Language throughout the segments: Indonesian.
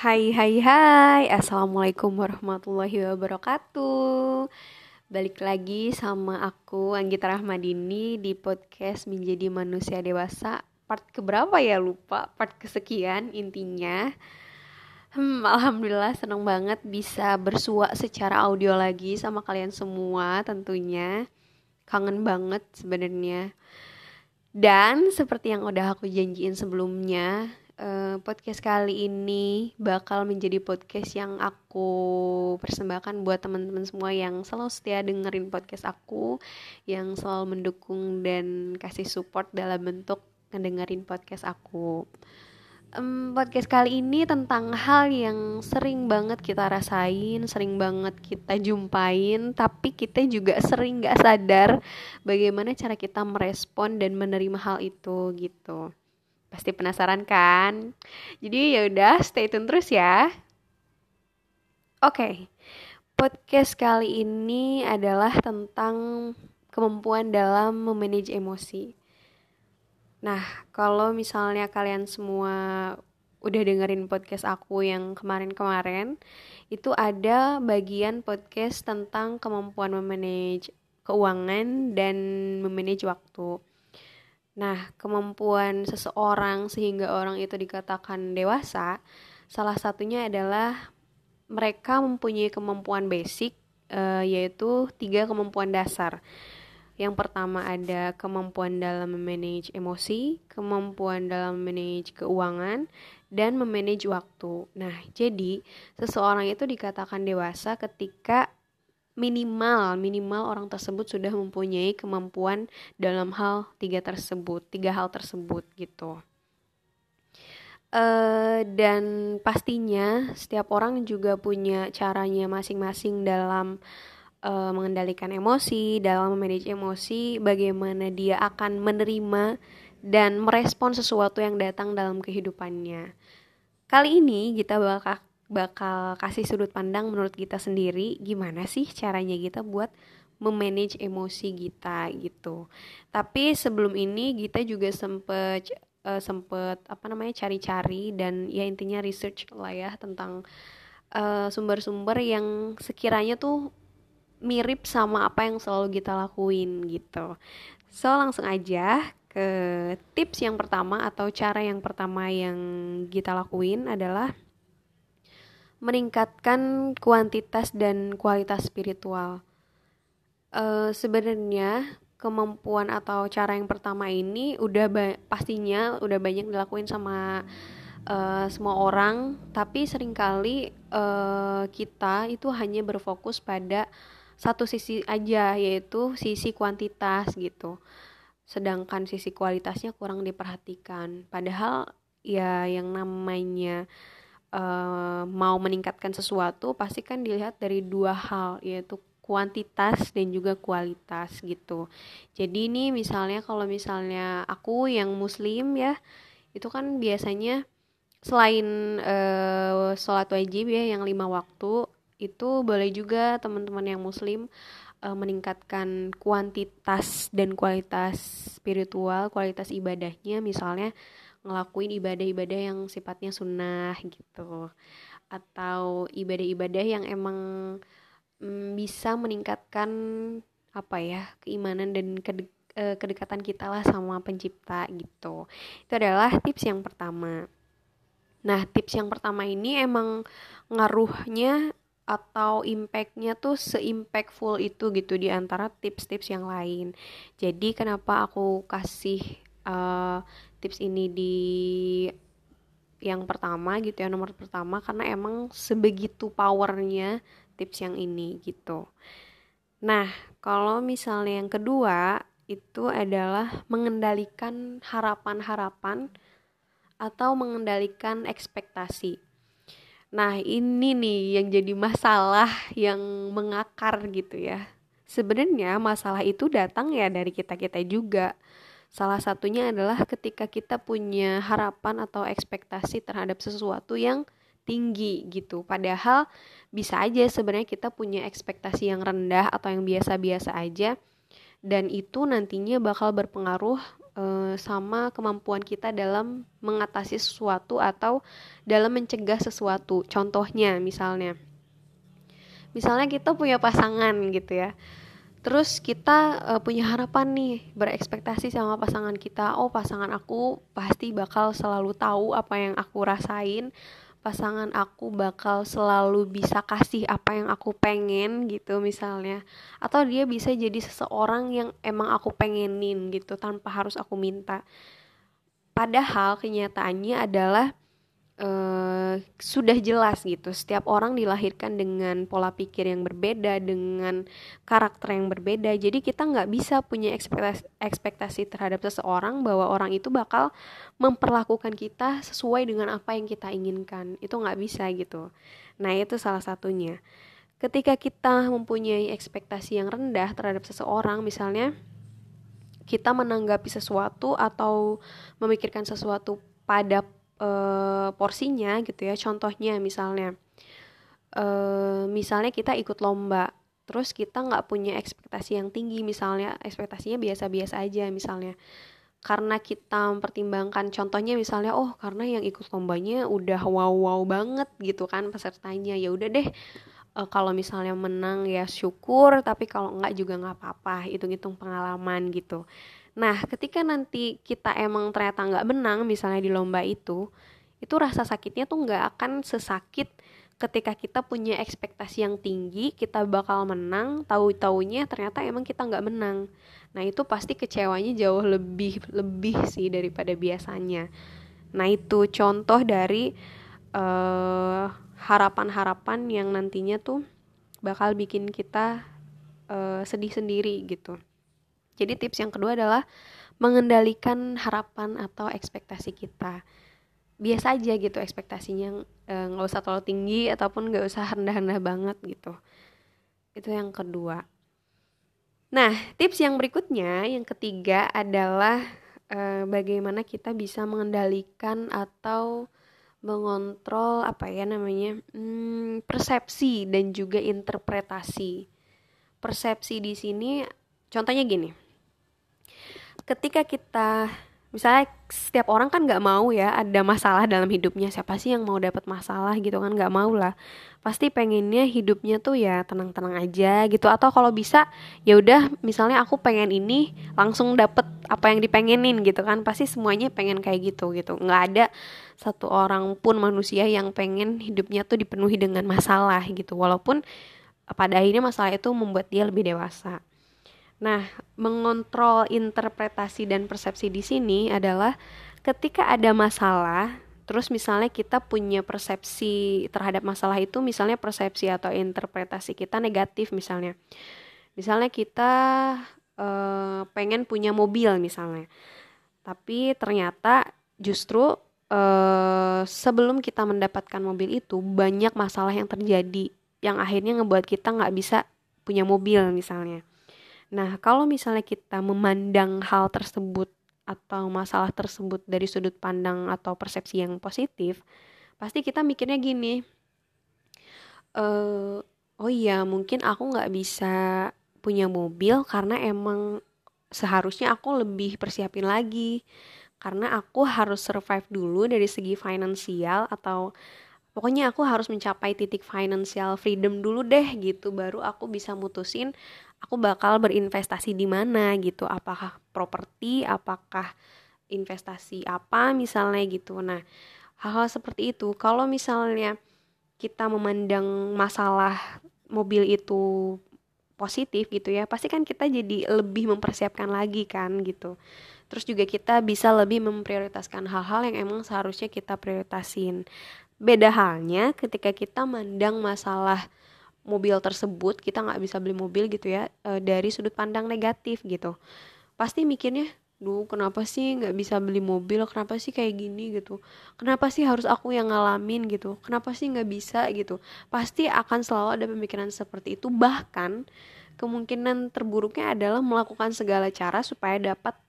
Hai, Assalamualaikum warahmatullahi wabarakatuh. Balik lagi sama aku Anggita Rahmadini di podcast Menjadi Manusia Dewasa. Part keberapa ya, lupa, part kesekian intinya. Alhamdulillah seneng banget bisa bersua secara audio lagi sama kalian semua tentunya. Kangen banget sebenarnya. Dan seperti yang udah aku janjiin sebelumnya, podcast kali ini bakal menjadi podcast yang aku persembahkan buat teman-teman semua yang selalu setia dengerin podcast aku, yang selalu mendukung dan kasih support dalam bentuk ngedengerin podcast aku. Podcast kali ini tentang hal yang sering banget kita rasain, sering banget kita jumpain, tapi kita juga sering gak sadar bagaimana cara kita merespon dan menerima hal itu gitu. Pasti penasaran kan? Jadi ya udah, stay tune terus ya. Oke. Podcast kali ini adalah tentang kemampuan dalam memanage emosi. Nah, kalau misalnya kalian semua udah dengerin podcast aku yang kemarin-kemarin, itu ada bagian podcast tentang kemampuan memanage keuangan dan memanage waktu. Nah, kemampuan seseorang sehingga orang itu dikatakan dewasa, salah satunya adalah mereka mempunyai kemampuan basic, yaitu 3 kemampuan dasar. Yang pertama ada kemampuan dalam memanage emosi, kemampuan dalam memanage keuangan, dan memanage waktu. Nah, jadi seseorang itu dikatakan dewasa ketika minimal orang tersebut sudah mempunyai kemampuan dalam hal 3 hal tersebut gitu. Dan pastinya setiap orang juga punya caranya masing-masing dalam mengendalikan emosi, dalam memanage emosi, bagaimana dia akan menerima dan merespon sesuatu yang datang dalam kehidupannya. Kali ini kita bakal kasih sudut pandang menurut kita sendiri, gimana sih caranya kita buat memanage emosi kita gitu. Tapi sebelum ini kita juga sempet cari-cari dan ya intinya research lah ya tentang sumber-sumber yang sekiranya tuh mirip sama apa yang selalu kita lakuin gitu. So langsung aja ke tips yang pertama atau cara yang pertama yang kita lakuin adalah meningkatkan kuantitas dan kualitas spiritual. Sebenarnya kemampuan atau cara yang pertama ini pastinya udah banyak dilakuin sama semua orang, tapi seringkali kita itu hanya berfokus pada satu sisi aja, yaitu sisi kuantitas gitu. Sedangkan sisi kualitasnya kurang diperhatikan. Padahal ya yang namanya mau meningkatkan sesuatu pasti kan dilihat dari 2 hal, yaitu kuantitas dan juga kualitas gitu. Jadi ini misalnya kalau misalnya aku yang muslim ya, itu kan biasanya selain sholat wajib ya yang 5 waktu, itu boleh juga teman-teman yang muslim meningkatkan kuantitas dan kualitas spiritual, kualitas ibadahnya, misalnya ngelakuin ibadah-ibadah yang sifatnya sunnah gitu, atau ibadah-ibadah yang emang bisa meningkatkan keimanan dan kedekatan kita lah sama pencipta gitu. Itu adalah tips yang pertama. Nah, tips yang pertama ini emang ngaruhnya atau impactnya tuh se-impactful itu gitu di antara tips-tips yang lain. Jadi kenapa aku kasih tips ini di yang pertama gitu ya, nomor pertama, karena emang sebegitu powernya tips yang ini gitu. Nah, kalau misalnya yang kedua itu adalah mengendalikan harapan-harapan atau mengendalikan ekspektasi. Nah, ini nih yang jadi masalah yang mengakar gitu ya. Sebenarnya masalah itu datang ya dari kita-kita juga. Salah satunya adalah ketika kita punya harapan atau ekspektasi terhadap sesuatu yang tinggi gitu. Padahal bisa aja sebenarnya kita punya ekspektasi yang rendah atau yang biasa-biasa aja. Dan itu nantinya bakal berpengaruh sama kemampuan kita dalam mengatasi sesuatu atau dalam mencegah sesuatu. Contohnya misalnya kita punya pasangan gitu ya, terus kita punya harapan nih, berekspektasi sama pasangan kita, oh pasangan aku pasti bakal selalu tahu apa yang aku rasain, pasangan aku bakal selalu bisa kasih apa yang aku pengen gitu misalnya, atau dia bisa jadi seseorang yang emang aku pengenin gitu tanpa harus aku minta. Padahal kenyataannya adalah sudah jelas gitu, setiap orang dilahirkan dengan pola pikir yang berbeda, dengan karakter yang berbeda. Jadi kita gak bisa punya ekspektasi terhadap seseorang bahwa orang itu bakal memperlakukan kita sesuai dengan apa yang kita inginkan. Itu gak bisa gitu. Nah itu salah satunya. Ketika kita mempunyai ekspektasi yang rendah terhadap seseorang, misalnya kita menanggapi sesuatu atau memikirkan sesuatu pada porsinya gitu ya. Contohnya misalnya kita ikut lomba, terus kita nggak punya ekspektasi yang tinggi, misalnya ekspektasinya biasa-biasa aja misalnya, karena kita mempertimbangkan contohnya misalnya oh karena yang ikut lombanya udah wow banget gitu kan pesertanya, ya udah deh kalau misalnya menang ya syukur, tapi kalau nggak juga nggak apa-apa, hitung-hitung pengalaman gitu. Nah, ketika nanti kita emang ternyata nggak menang, misalnya di lomba itu rasa sakitnya tuh nggak akan sesakit ketika kita punya ekspektasi yang tinggi, kita bakal menang, tahu-taunya ternyata emang kita nggak menang. Nah, itu pasti kecewanya jauh lebih sih daripada biasanya. Nah, itu contoh dari harapan-harapan yang nantinya tuh bakal bikin kita sedih sendiri gitu. Jadi tips yang kedua adalah mengendalikan harapan atau ekspektasi kita. Biasa aja gitu ekspektasinya, gak usah terlalu tinggi ataupun gak usah rendah-rendah banget gitu. Itu yang kedua. Nah, tips yang berikutnya, yang ketiga adalah bagaimana kita bisa mengendalikan atau mengontrol persepsi dan juga interpretasi. Persepsi di sini contohnya gini. Ketika kita, misalnya setiap orang kan gak mau ya ada masalah dalam hidupnya. Siapa sih yang mau dapat masalah gitu kan, gak mau lah. Pasti pengennya hidupnya tuh ya tenang-tenang aja gitu. Atau kalau bisa ya udah misalnya aku pengen ini langsung dapet apa yang dipengenin gitu kan. Pasti semuanya pengen kayak gitu. Gak ada satu orang pun manusia yang pengen hidupnya tuh dipenuhi dengan masalah gitu. Walaupun pada akhirnya masalah itu membuat dia lebih dewasa. Nah, mengontrol interpretasi dan persepsi di sini adalah ketika ada masalah, terus misalnya kita punya persepsi terhadap masalah itu, misalnya persepsi atau interpretasi kita negatif misalnya. Misalnya kita pengen punya mobil misalnya, tapi ternyata justru sebelum kita mendapatkan mobil itu banyak masalah yang terjadi, yang akhirnya ngebuat kita nggak bisa punya mobil misalnya. Nah, kalau misalnya kita memandang hal tersebut atau masalah tersebut dari sudut pandang atau persepsi yang positif, pasti kita mikirnya gini, oh iya mungkin aku gak bisa punya mobil karena emang seharusnya aku lebih persiapin lagi, karena aku harus survive dulu dari segi finansial, atau pokoknya aku harus mencapai titik financial freedom dulu deh gitu, baru aku bisa mutusin aku bakal berinvestasi di mana gitu, apakah properti, apakah investasi apa misalnya gitu. Nah, hal-hal seperti itu kalau misalnya kita memandang masalah mobil itu positif gitu ya, pasti kan kita jadi lebih mempersiapkan lagi kan gitu. Terus juga kita bisa lebih memprioritaskan hal-hal yang emang seharusnya kita prioritasin. Beda halnya ketika kita mandang masalah mobil tersebut, kita gak bisa beli mobil gitu ya, dari sudut pandang negatif gitu. Pasti mikirnya, duh kenapa sih gak bisa beli mobil, kenapa sih kayak gini gitu, kenapa sih harus aku yang ngalamin gitu, kenapa sih gak bisa gitu. Pasti akan selalu ada pemikiran seperti itu, bahkan kemungkinan terburuknya adalah melakukan segala cara supaya dapat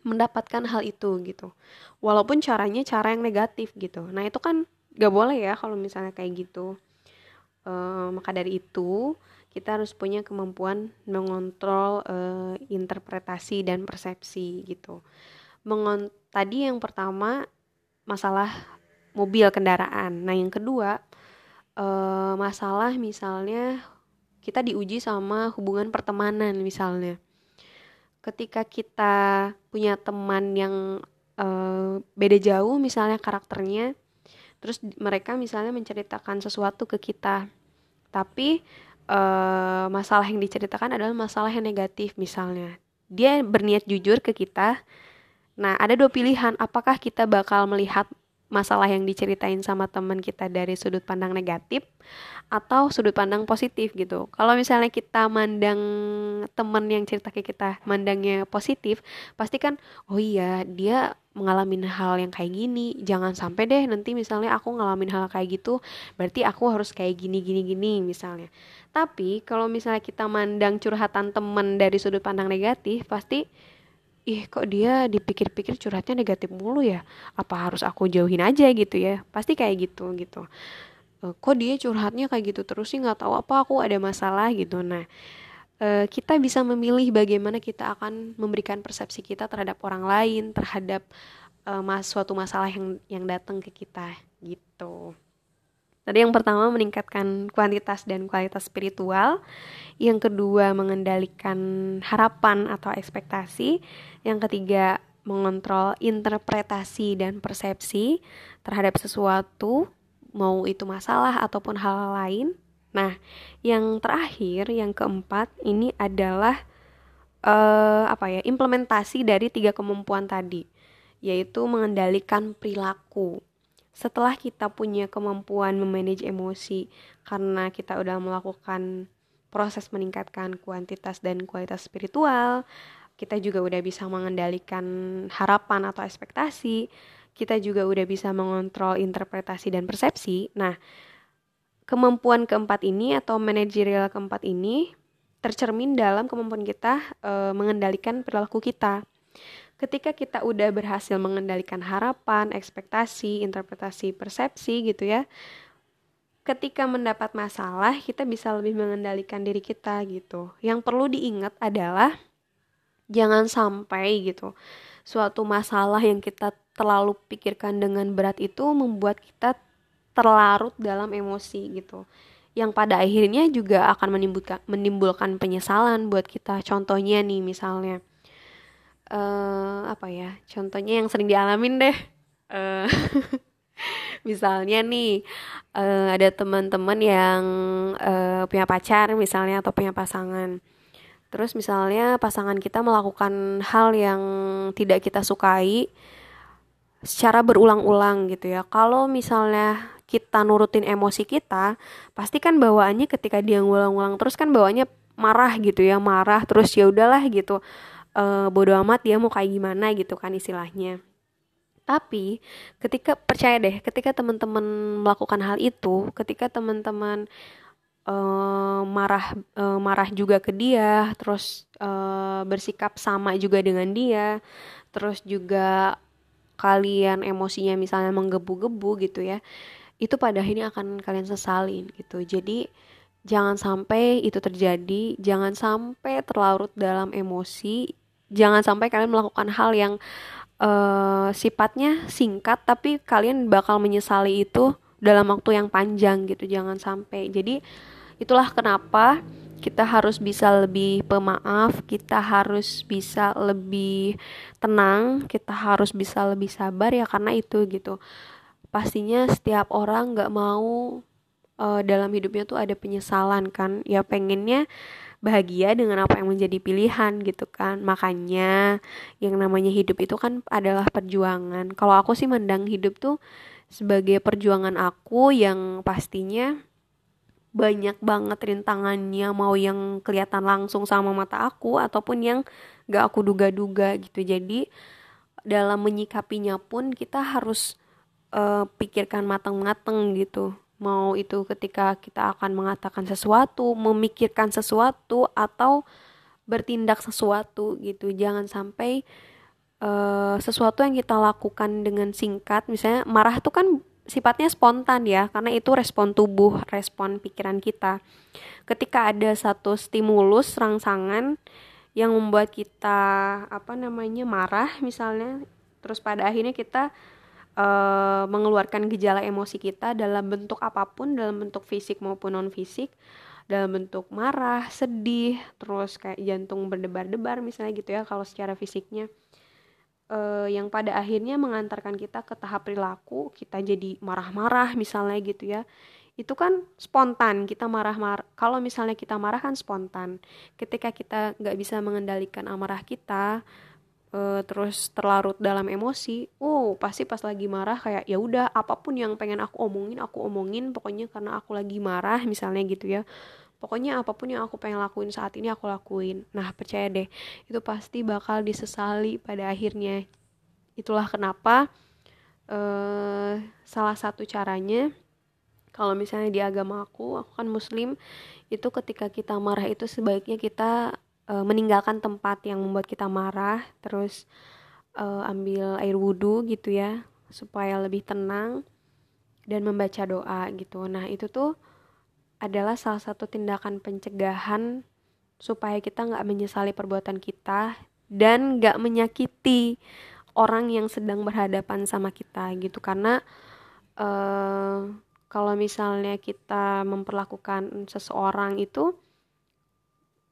mendapatkan hal itu gitu, walaupun caranya cara yang negatif gitu. Nah itu kan gak boleh ya kalau misalnya kayak gitu. Maka dari itu kita harus punya kemampuan mengontrol interpretasi dan persepsi gitu. Tadi yang pertama masalah mobil kendaraan. Nah yang kedua masalah misalnya kita diuji sama hubungan pertemanan misalnya. Ketika kita punya teman yang beda jauh misalnya karakternya, terus mereka misalnya menceritakan sesuatu ke kita, tapi masalah yang diceritakan adalah masalah yang negatif misalnya. Dia berniat jujur ke kita. Nah, ada dua pilihan, apakah kita bakal melihat masalah yang diceritain sama teman kita dari sudut pandang negatif atau sudut pandang positif gitu. Kalau misalnya kita mandang teman yang cerita ke kita mandangnya positif, pasti kan oh iya dia mengalami hal yang kayak gini, jangan sampai deh nanti misalnya aku ngalamin hal kayak gitu, berarti aku harus kayak gini misalnya. Tapi kalau misalnya kita mandang curhatan teman dari sudut pandang negatif, pasti ih kok dia dipikir-pikir curhatnya negatif mulu ya, apa harus aku jauhin aja gitu ya, pasti kayak gitu kok dia curhatnya kayak gitu terus sih, nggak tahu apa aku ada masalah gitu. Nah kita bisa memilih bagaimana kita akan memberikan persepsi kita terhadap orang lain, terhadap suatu masalah yang datang ke kita gitu. Tadi yang pertama meningkatkan kuantitas dan kualitas spiritual. Yang kedua mengendalikan harapan atau ekspektasi. Yang ketiga mengontrol interpretasi dan persepsi terhadap sesuatu, mau itu masalah ataupun hal lain. Nah, yang terakhir, yang keempat ini adalah implementasi dari tiga kemampuan tadi, yaitu mengendalikan perilaku. Setelah kita punya kemampuan memanage emosi karena kita udah melakukan proses meningkatkan kuantitas dan kualitas spiritual, kita juga udah bisa mengendalikan harapan atau ekspektasi, kita juga udah bisa mengontrol interpretasi dan persepsi. Nah, kemampuan keempat ini atau manajerial keempat ini tercermin dalam kemampuan kita mengendalikan perilaku kita. Ketika kita udah berhasil mengendalikan harapan, ekspektasi, interpretasi, persepsi gitu ya, ketika mendapat masalah kita bisa lebih mengendalikan diri kita gitu. Yang perlu diingat adalah jangan sampai gitu suatu masalah yang kita terlalu pikirkan dengan berat itu membuat kita terlarut dalam emosi gitu, yang pada akhirnya juga akan menimbulkan penyesalan buat kita. Contohnya nih misalnya contohnya yang sering dialamin deh. Misalnya nih ada teman-teman yang punya pacar misalnya atau punya pasangan. Terus misalnya pasangan kita melakukan hal yang tidak kita sukai secara berulang-ulang gitu ya. Kalau misalnya kita nurutin emosi kita, pasti kan bawaannya ketika dia ngulang-ulang terus kan bawaannya marah gitu ya, marah terus ya udahlah gitu. Bodo amat dia mau kayak gimana gitu kan istilahnya. Tapi ketika teman-teman melakukan hal itu, ketika teman-teman marah juga ke dia, terus bersikap sama juga dengan dia, terus juga kalian emosinya misalnya menggebu-gebu gitu ya, itu pada akhirnya akan kalian sesalin gitu. Jadi jangan sampai itu terjadi, jangan sampai terlarut dalam emosi, jangan sampai kalian melakukan hal yang sifatnya singkat tapi kalian bakal menyesali itu dalam waktu yang panjang gitu, jangan sampai. Jadi itulah kenapa kita harus bisa lebih pemaaf, kita harus bisa lebih tenang, kita harus bisa lebih sabar ya karena itu gitu. Pastinya setiap orang gak mau dalam hidupnya tuh ada penyesalan kan, ya pengennya bahagia dengan apa yang menjadi pilihan gitu kan. Makanya yang namanya hidup itu kan adalah perjuangan. Kalau aku sih mandang hidup tuh sebagai perjuangan aku yang pastinya banyak banget rintangannya, mau yang kelihatan langsung sama mata aku ataupun yang gak aku duga-duga gitu. Jadi dalam menyikapinya pun kita harus pikirkan matang-matang gitu, mau itu ketika kita akan mengatakan sesuatu, memikirkan sesuatu, atau bertindak sesuatu gitu. Jangan sampai sesuatu yang kita lakukan dengan singkat, misalnya marah tuh kan sifatnya spontan ya, karena itu respon tubuh, respon pikiran kita. Ketika ada satu stimulus, rangsangan yang membuat kita marah misalnya, terus pada akhirnya kita mengeluarkan gejala emosi kita dalam bentuk apapun, dalam bentuk fisik maupun non fisik, dalam bentuk marah, sedih, terus kayak jantung berdebar-debar misalnya gitu ya kalau secara fisiknya. Yang pada akhirnya mengantarkan kita ke tahap perilaku, kita jadi marah-marah misalnya gitu ya. Itu kan spontan, kita marah-marah. Kalau misalnya kita marah kan spontan. Ketika kita gak bisa mengendalikan amarah kita, terus terlarut dalam emosi, pasti pas lagi marah kayak ya udah apapun yang pengen aku omongin, pokoknya karena aku lagi marah misalnya gitu ya. Pokoknya apapun yang aku pengen lakuin saat ini aku lakuin. Nah, percaya deh, itu pasti bakal disesali pada akhirnya. Itulah kenapa salah satu caranya, kalau misalnya di agama aku kan muslim, itu ketika kita marah itu sebaiknya kita meninggalkan tempat yang membuat kita marah, terus ambil air wudhu gitu ya, supaya lebih tenang, dan membaca doa gitu. Nah, itu tuh adalah salah satu tindakan pencegahan supaya kita gak menyesali perbuatan kita dan gak menyakiti orang yang sedang berhadapan sama kita gitu. Karena kalau misalnya kita memperlakukan seseorang itu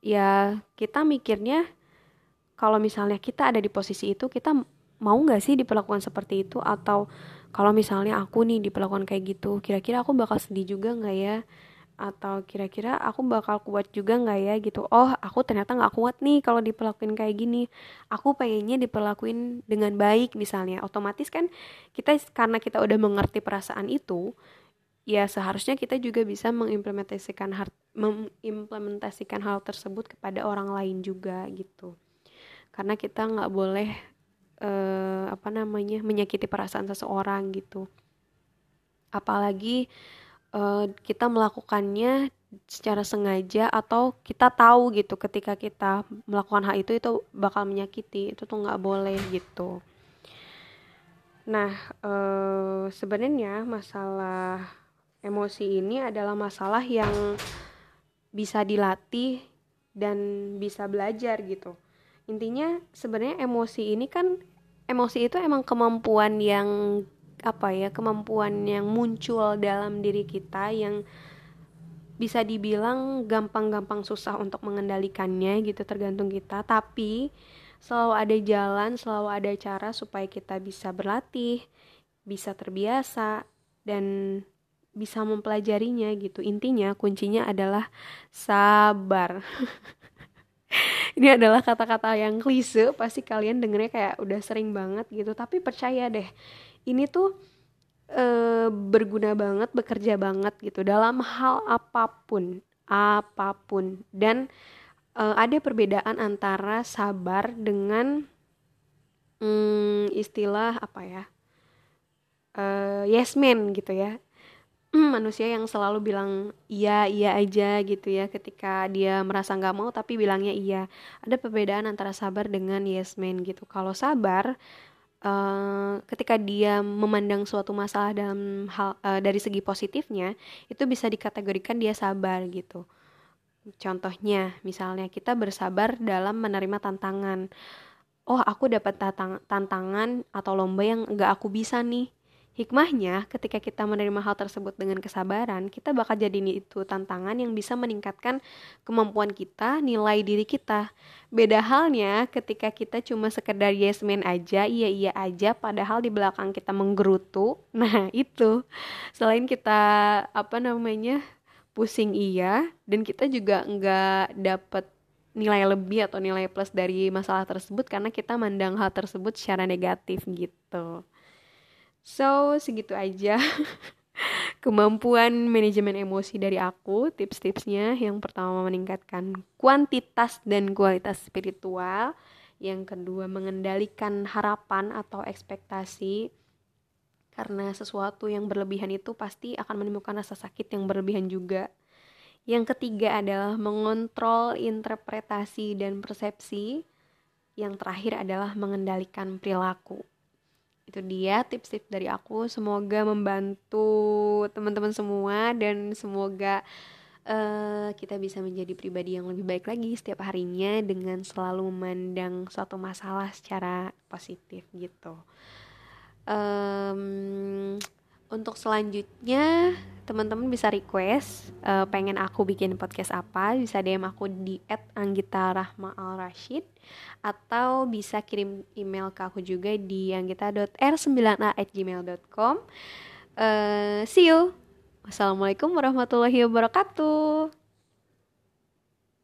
ya kita mikirnya kalau misalnya kita ada di posisi itu, kita mau gak sih diperlakukan seperti itu, atau kalau misalnya aku nih diperlakukan kayak gitu, kira-kira aku bakal sedih juga gak ya, atau kira-kira aku bakal kuat juga gak ya gitu. Oh, aku ternyata gak kuat nih kalau diperlakuin kayak gini, aku pengennya diperlakuin dengan baik misalnya. Otomatis kan kita, karena kita udah mengerti perasaan itu, ya seharusnya kita juga bisa mengimplementasikan hal tersebut kepada orang lain juga gitu. Karena kita gak boleh menyakiti perasaan seseorang gitu, apalagi kita melakukannya secara sengaja atau kita tahu gitu ketika kita melakukan hal itu bakal menyakiti, itu tuh nggak boleh gitu. Nah, sebenarnya masalah emosi ini adalah masalah yang bisa dilatih dan bisa belajar gitu. Intinya sebenarnya emosi itu emang kemampuan yang kemampuan yang muncul dalam diri kita yang bisa dibilang gampang-gampang susah untuk mengendalikannya gitu, tergantung kita, tapi selalu ada jalan, selalu ada cara supaya kita bisa berlatih, bisa terbiasa, dan bisa mempelajarinya gitu. Intinya kuncinya adalah sabar. Ini adalah kata-kata yang klise, pasti kalian dengernya kayak udah sering banget gitu, tapi percaya deh, ini tuh berguna banget, bekerja banget gitu dalam hal apapun. Dan ada perbedaan antara sabar dengan istilah yes man gitu ya, manusia yang selalu bilang iya aja gitu ya ketika dia merasa nggak mau tapi bilangnya iya. Ada perbedaan antara sabar dengan yes man gitu. Kalau sabar ketika dia memandang suatu masalah dalam hal dari segi positifnya, itu bisa dikategorikan dia sabar gitu. Contohnya misalnya kita bersabar dalam menerima tantangan. Oh, aku dapat tantangan atau lomba yang nggak aku bisa nih. Hikmahnya, ketika kita menerima hal tersebut dengan kesabaran, kita bakal jadiin itu tantangan yang bisa meningkatkan kemampuan kita, nilai diri kita. Beda halnya ketika kita cuma sekedar yes man aja, iya aja, padahal di belakang kita menggerutu. Nah, itu selain kita pusing iya, dan kita juga nggak dapet nilai lebih atau nilai plus dari masalah tersebut karena kita mandang hal tersebut secara negatif gitu. So, segitu aja kemampuan manajemen emosi dari aku. Tips-tipsnya, yang pertama meningkatkan kuantitas dan kualitas spiritual, yang kedua mengendalikan harapan atau ekspektasi, karena sesuatu yang berlebihan itu pasti akan menimbulkan rasa sakit yang berlebihan juga. Yang ketiga adalah mengontrol interpretasi dan persepsi, yang terakhir adalah mengendalikan perilaku. Itu dia tips-tips dari aku, semoga membantu teman-teman semua dan semoga kita bisa menjadi pribadi yang lebih baik lagi setiap harinya dengan selalu memandang suatu masalah secara positif gitu. Untuk selanjutnya teman-teman bisa request pengen aku bikin podcast apa, bisa DM aku di @anggita_rahma_al_rashid atau bisa kirim email ke aku juga di anggita.r9a@gmail.com. See you. Wassalamualaikum warahmatullahi wabarakatuh.